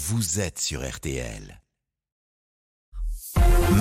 Vous êtes sur RTL.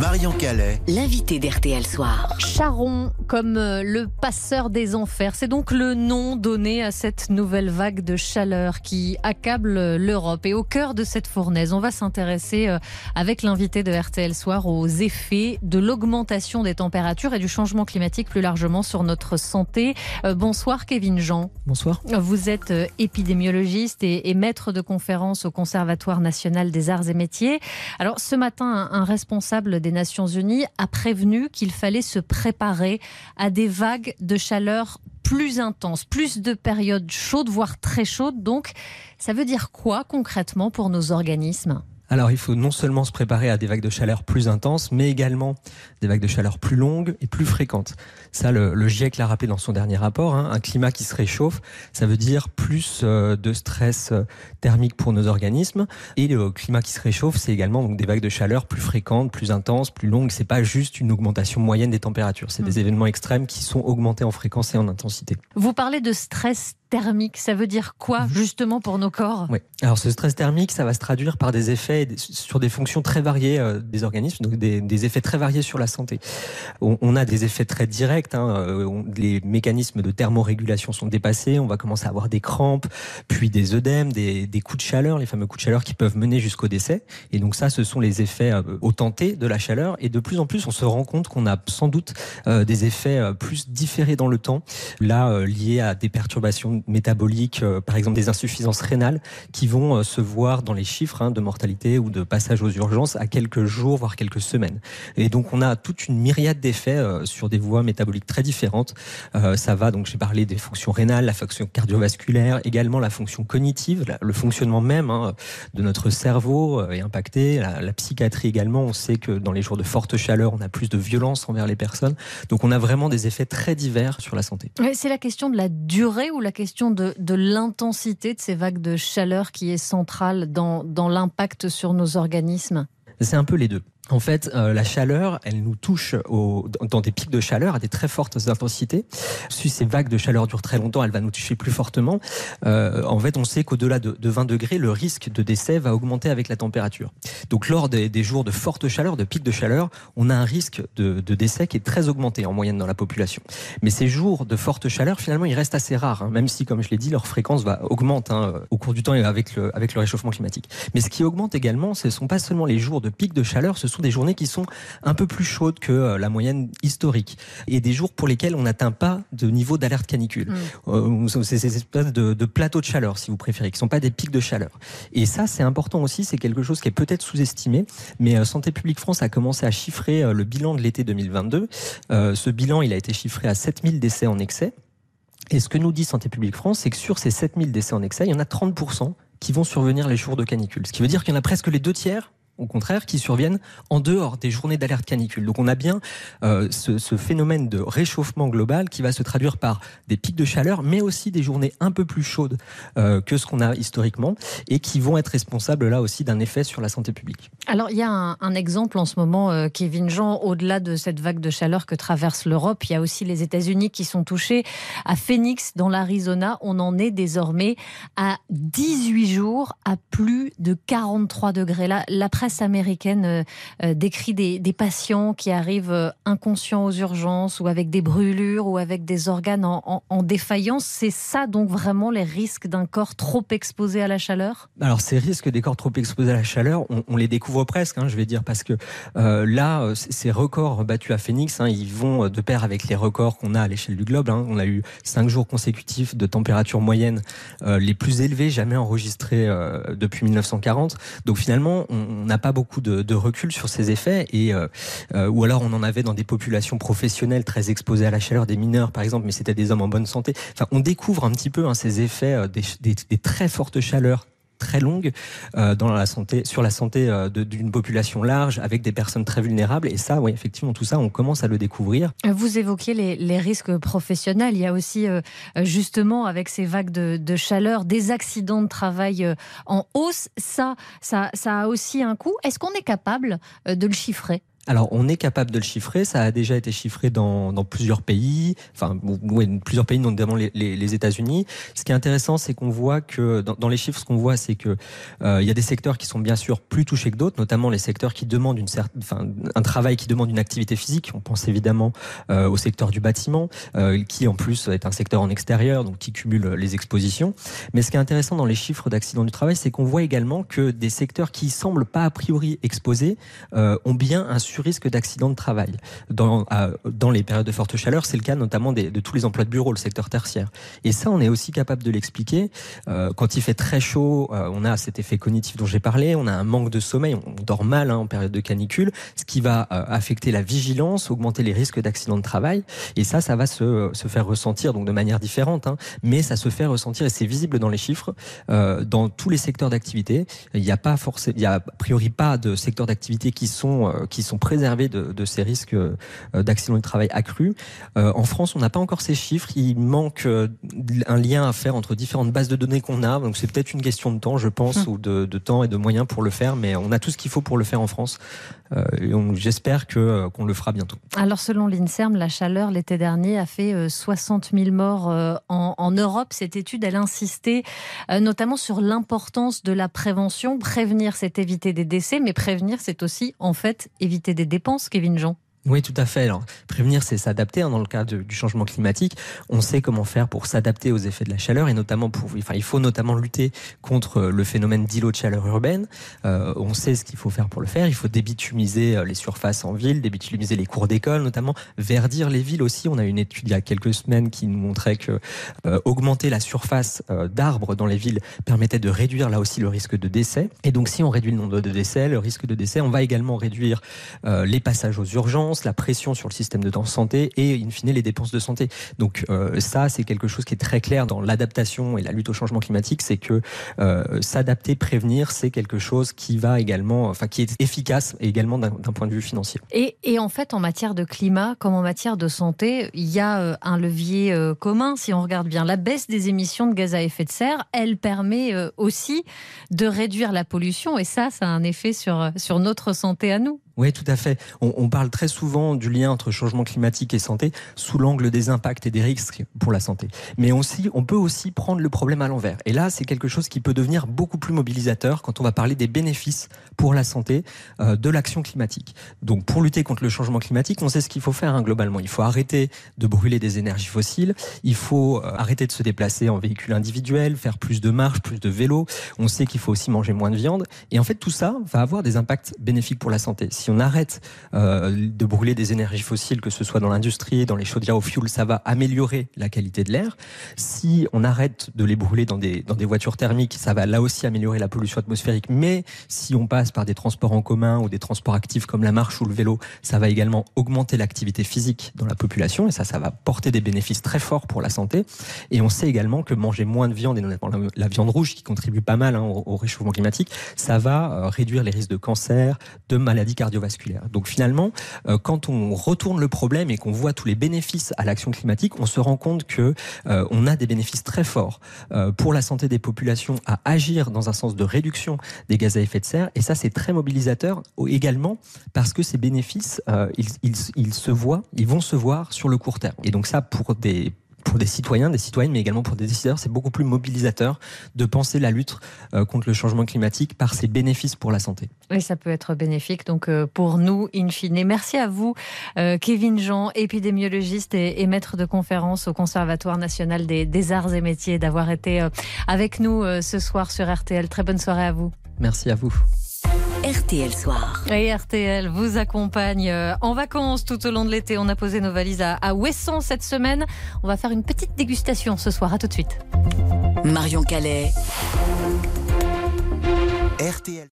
Marion Calais, l'invitée d'RTL Soir. Charon comme le passeur des enfers, c'est donc le nom donné à cette nouvelle vague de chaleur qui accable l'Europe. Et au cœur de cette fournaise, on va s'intéresser avec l'invitée de RTL Soir aux effets de l'augmentation des températures et du changement climatique plus largement sur notre santé. Bonsoir Kévin Jean. Bonsoir. Vous êtes épidémiologiste et maître de conférence au Conservatoire national des arts et métiers. Alors ce matin, un responsable des Nations Unies a prévenu qu'il fallait se préparer à des vagues de chaleur plus intenses, plus de périodes chaudes, voire très chaudes. Donc, ça veut dire quoi concrètement pour nos organismes ? Alors, il faut non seulement se préparer à des vagues de chaleur plus intenses, mais également des vagues de chaleur plus longues et plus fréquentes. Ça, le GIEC l'a rappelé dans son dernier rapport, hein, un climat qui se réchauffe, ça veut dire plus de stress thermique pour nos organismes. Et le climat qui se réchauffe, c'est également donc, des vagues de chaleur plus fréquentes, plus intenses, plus longues. C'est pas juste une augmentation moyenne des températures. C'est des événements extrêmes qui sont augmentés en fréquence et en intensité. Vous parlez de stress thermique, ça veut dire quoi justement pour nos corps ? Oui. Alors ce stress thermique, ça va se traduire par des effets sur des fonctions très variées des organismes, donc des effets très variés sur la santé. On a des effets très directs, les mécanismes de thermorégulation sont dépassés, on va commencer à avoir des crampes, puis des œdèmes, des coups de chaleur, les fameux coups de chaleur qui peuvent mener jusqu'au décès. Et donc ça, ce sont les effets au tenté de la chaleur. Et de plus en plus, on se rend compte qu'on a sans doute des effets plus différés dans le temps, là liés à des perturbations métaboliques, par exemple des insuffisances rénales qui vont se voir dans les chiffres de mortalité ou de passage aux urgences à quelques jours, voire quelques semaines. Et donc on a toute une myriade d'effets sur des voies métaboliques très différentes. Ça va, donc j'ai parlé des fonctions rénales, la fonction cardiovasculaire, également la fonction cognitive, le fonctionnement même de notre cerveau est impacté, la psychiatrie également. On sait que dans les jours de forte chaleur, on a plus de violence envers les personnes. Donc on a vraiment des effets très divers sur la santé. Mais c'est la question de la durée ou la question de l'intensité de ces vagues de chaleur qui est centrale dans l'impact sur nos organismes ? C'est un peu les deux. En fait, la chaleur, elle nous touche dans des pics de chaleur à des très fortes intensités. Si ces vagues de chaleur durent très longtemps, elle va nous toucher plus fortement. En fait, on sait qu'au-delà de 20 degrés, le risque de décès va augmenter avec la température. Donc, lors des jours de forte chaleur, de pics de chaleur, on a un risque de décès qui est très augmenté en moyenne dans la population. Mais ces jours de forte chaleur, finalement, ils restent assez rares, même si, comme je l'ai dit, leur fréquence augmente au cours du temps et avec le réchauffement climatique. Mais ce qui augmente également, ce ne sont pas seulement les jours de pics de chaleur, ce sont des journées qui sont un peu plus chaudes que la moyenne historique et des jours pour lesquels on n'atteint pas de niveau d'alerte canicule. C'est ces espèces de plateaux de chaleur, si vous préférez, qui ne sont pas des pics de chaleur. Et ça, c'est important aussi, c'est quelque chose qui est peut-être sous-estimé, mais Santé Publique France a commencé à chiffrer le bilan de l'été 2022. Ce bilan, il a été chiffré à 7000 décès en excès. Et ce que nous dit Santé Publique France, c'est que sur ces 7000 décès en excès, il y en a 30% qui vont survenir les jours de canicule. Ce qui veut dire qu'il y en a presque les 2/3 au contraire, qui surviennent en dehors des journées d'alerte canicule. Donc on a bien ce phénomène de réchauffement global qui va se traduire par des pics de chaleur, mais aussi des journées un peu plus chaudes que ce qu'on a historiquement, et qui vont être responsables là aussi d'un effet sur la santé publique. Alors il y a un exemple en ce moment, Kévin Jean, au-delà de cette vague de chaleur que traverse l'Europe, il y a aussi les États-Unis qui sont touchés. À Phoenix, dans l'Arizona, on en est désormais à 18 jours à plus de 43 degrés. La presse américaine décrit des patients qui arrivent inconscients aux urgences ou avec des brûlures ou avec des organes en défaillance. C'est ça donc vraiment les risques d'un corps trop exposé à la chaleur ? Alors ces risques des corps trop exposés à la chaleur, on les découvre presque, je vais dire, parce que là, ces records battus à Phoenix, ils vont de pair avec les records qu'on a à l'échelle du globe. On a eu 5 jours consécutifs de températures moyennes les plus élevées jamais enregistrées depuis 1940. Donc finalement, on a pas beaucoup de recul sur ces effets et ou alors on en avait dans des populations professionnelles très exposées à la chaleur, des mineurs par exemple, mais c'était des hommes en bonne santé. Enfin, on découvre un petit peu ces effets des très fortes chaleurs très longue sur la santé d'une population large avec des personnes très vulnérables. Et ça, oui, effectivement, tout ça, on commence à le découvrir. Vous évoquiez les risques professionnels. Il y a aussi, justement, avec ces vagues de chaleur, des accidents de travail en hausse. Ça a aussi un coût. Est-ce qu'on est capable de le chiffrer ? Alors, on est capable de le chiffrer. Ça a déjà été chiffré dans plusieurs pays. Enfin, plusieurs pays, notamment les États-Unis. Ce qui est intéressant, c'est qu'on voit que dans les chiffres, ce qu'on voit, c'est que il y a des secteurs qui sont bien sûr plus touchés que d'autres, notamment les secteurs qui demandent un travail qui demande une activité physique. On pense évidemment au secteur du bâtiment, qui en plus est un secteur en extérieur, donc qui cumule les expositions. Mais ce qui est intéressant dans les chiffres d'accidents du travail, c'est qu'on voit également que des secteurs qui semblent pas a priori exposés ont bien un sur-risque d'accident de travail. Dans les périodes de forte chaleur, c'est le cas notamment de tous les emplois de bureau, le secteur tertiaire. Et ça, on est aussi capable de l'expliquer. Quand il fait très chaud, on a cet effet cognitif dont j'ai parlé, on a un manque de sommeil, on dort mal en période de canicule, ce qui va affecter la vigilance, augmenter les risques d'accident de travail. Et ça va se faire ressentir, donc de manière différente, hein, mais ça se fait ressentir et c'est visible dans les chiffres. Dans tous les secteurs d'activité, il n'y a a priori pas de secteurs d'activité qui sont préservés de ces risques d'accidents du travail accrus. En France, on n'a pas encore ces chiffres. Il manque un lien à faire entre différentes bases de données qu'on a. Donc c'est peut-être une question de temps, je pense, ou de temps et de moyens pour le faire. Mais on a tout ce qu'il faut pour le faire en France. Et j'espère qu'on le fera bientôt. Alors selon l'INSERM, la chaleur l'été dernier a fait 60 000 morts en Europe. Cette étude, elle insistait notamment sur l'importance de la prévention. Prévenir, c'est éviter des décès, mais prévenir, c'est aussi en fait éviter des dépenses, Kévin Jean. Oui, tout à fait. Alors, prévenir, c'est s'adapter. Dans le cas du changement climatique, on sait comment faire pour s'adapter aux effets de la chaleur et notamment il faut notamment lutter contre le phénomène d'îlots de chaleur urbaine. On sait ce qu'il faut faire pour le faire. Il faut débitumiser les surfaces en ville, débitumiser les cours d'école, notamment verdir les villes aussi. On a une étude il y a quelques semaines qui nous montrait que augmenter la surface d'arbres dans les villes permettait de réduire là aussi le risque de décès. Et donc, si on réduit le nombre de décès, le risque de décès, on va également réduire les passages aux urgences, la pression sur le système de santé et in fine les dépenses de santé. Donc ça, c'est quelque chose qui est très clair dans l'adaptation et la lutte au changement climatique, c'est que s'adapter, prévenir, c'est quelque chose qui va également, qui est efficace et également d'un point de vue financier. Et en fait, en matière de climat comme en matière de santé, il y a un levier commun. Si on regarde bien, la baisse des émissions de gaz à effet de serre, elle permet aussi de réduire la pollution et ça a un effet sur notre santé à nous. Oui, tout à fait. On parle très souvent du lien entre changement climatique et santé sous l'angle des impacts et des risques pour la santé. Mais on peut aussi prendre le problème à l'envers. Et là, c'est quelque chose qui peut devenir beaucoup plus mobilisateur quand on va parler des bénéfices pour la santé de l'action climatique. Donc, pour lutter contre le changement climatique, on sait ce qu'il faut faire, hein, globalement. Il faut arrêter de brûler des énergies fossiles. Il faut arrêter de se déplacer en véhicule individuel, faire plus de marches, plus de vélos. On sait qu'il faut aussi manger moins de viande. Et en fait, tout ça va avoir des impacts bénéfiques pour la santé. Si on arrête de brûler des énergies fossiles, que ce soit dans l'industrie, dans les chaudières au fioul, ça va améliorer la qualité de l'air. Si on arrête de les brûler dans des voitures thermiques, ça va là aussi améliorer la pollution atmosphérique. Mais si on passe par des transports en commun ou des transports actifs comme la marche ou le vélo, ça va également augmenter l'activité physique dans la population et ça va porter des bénéfices très forts pour la santé. Et on sait également que manger moins de viande, et notamment la viande rouge qui contribue pas mal, hein, au réchauffement climatique, ça va réduire les risques de cancer, de maladies cardiovasculaires. Donc finalement, quand on retourne le problème et qu'on voit tous les bénéfices à l'action climatique, on se rend compte que on a des bénéfices très forts pour la santé des populations à agir dans un sens de réduction des gaz à effet de serre. Et ça, c'est très mobilisateur également parce que ces bénéfices, ils vont se voir sur le court terme. Et donc ça, pour des citoyens, des citoyennes, mais également pour des décideurs, c'est beaucoup plus mobilisateur de penser la lutte contre le changement climatique par ses bénéfices pour la santé. Et ça peut être bénéfique donc pour nous, in fine. Et merci à vous, Kévin Jean, épidémiologiste et maître de conférence au Conservatoire national des arts et métiers, d'avoir été avec nous ce soir sur RTL. Très bonne soirée à vous. Merci à vous. RTL Soir. Et RTL vous accompagne en vacances tout au long de l'été. On a posé nos valises à Ouessant cette semaine. On va faire une petite dégustation ce soir. À tout de suite. Marion Calais. RTL.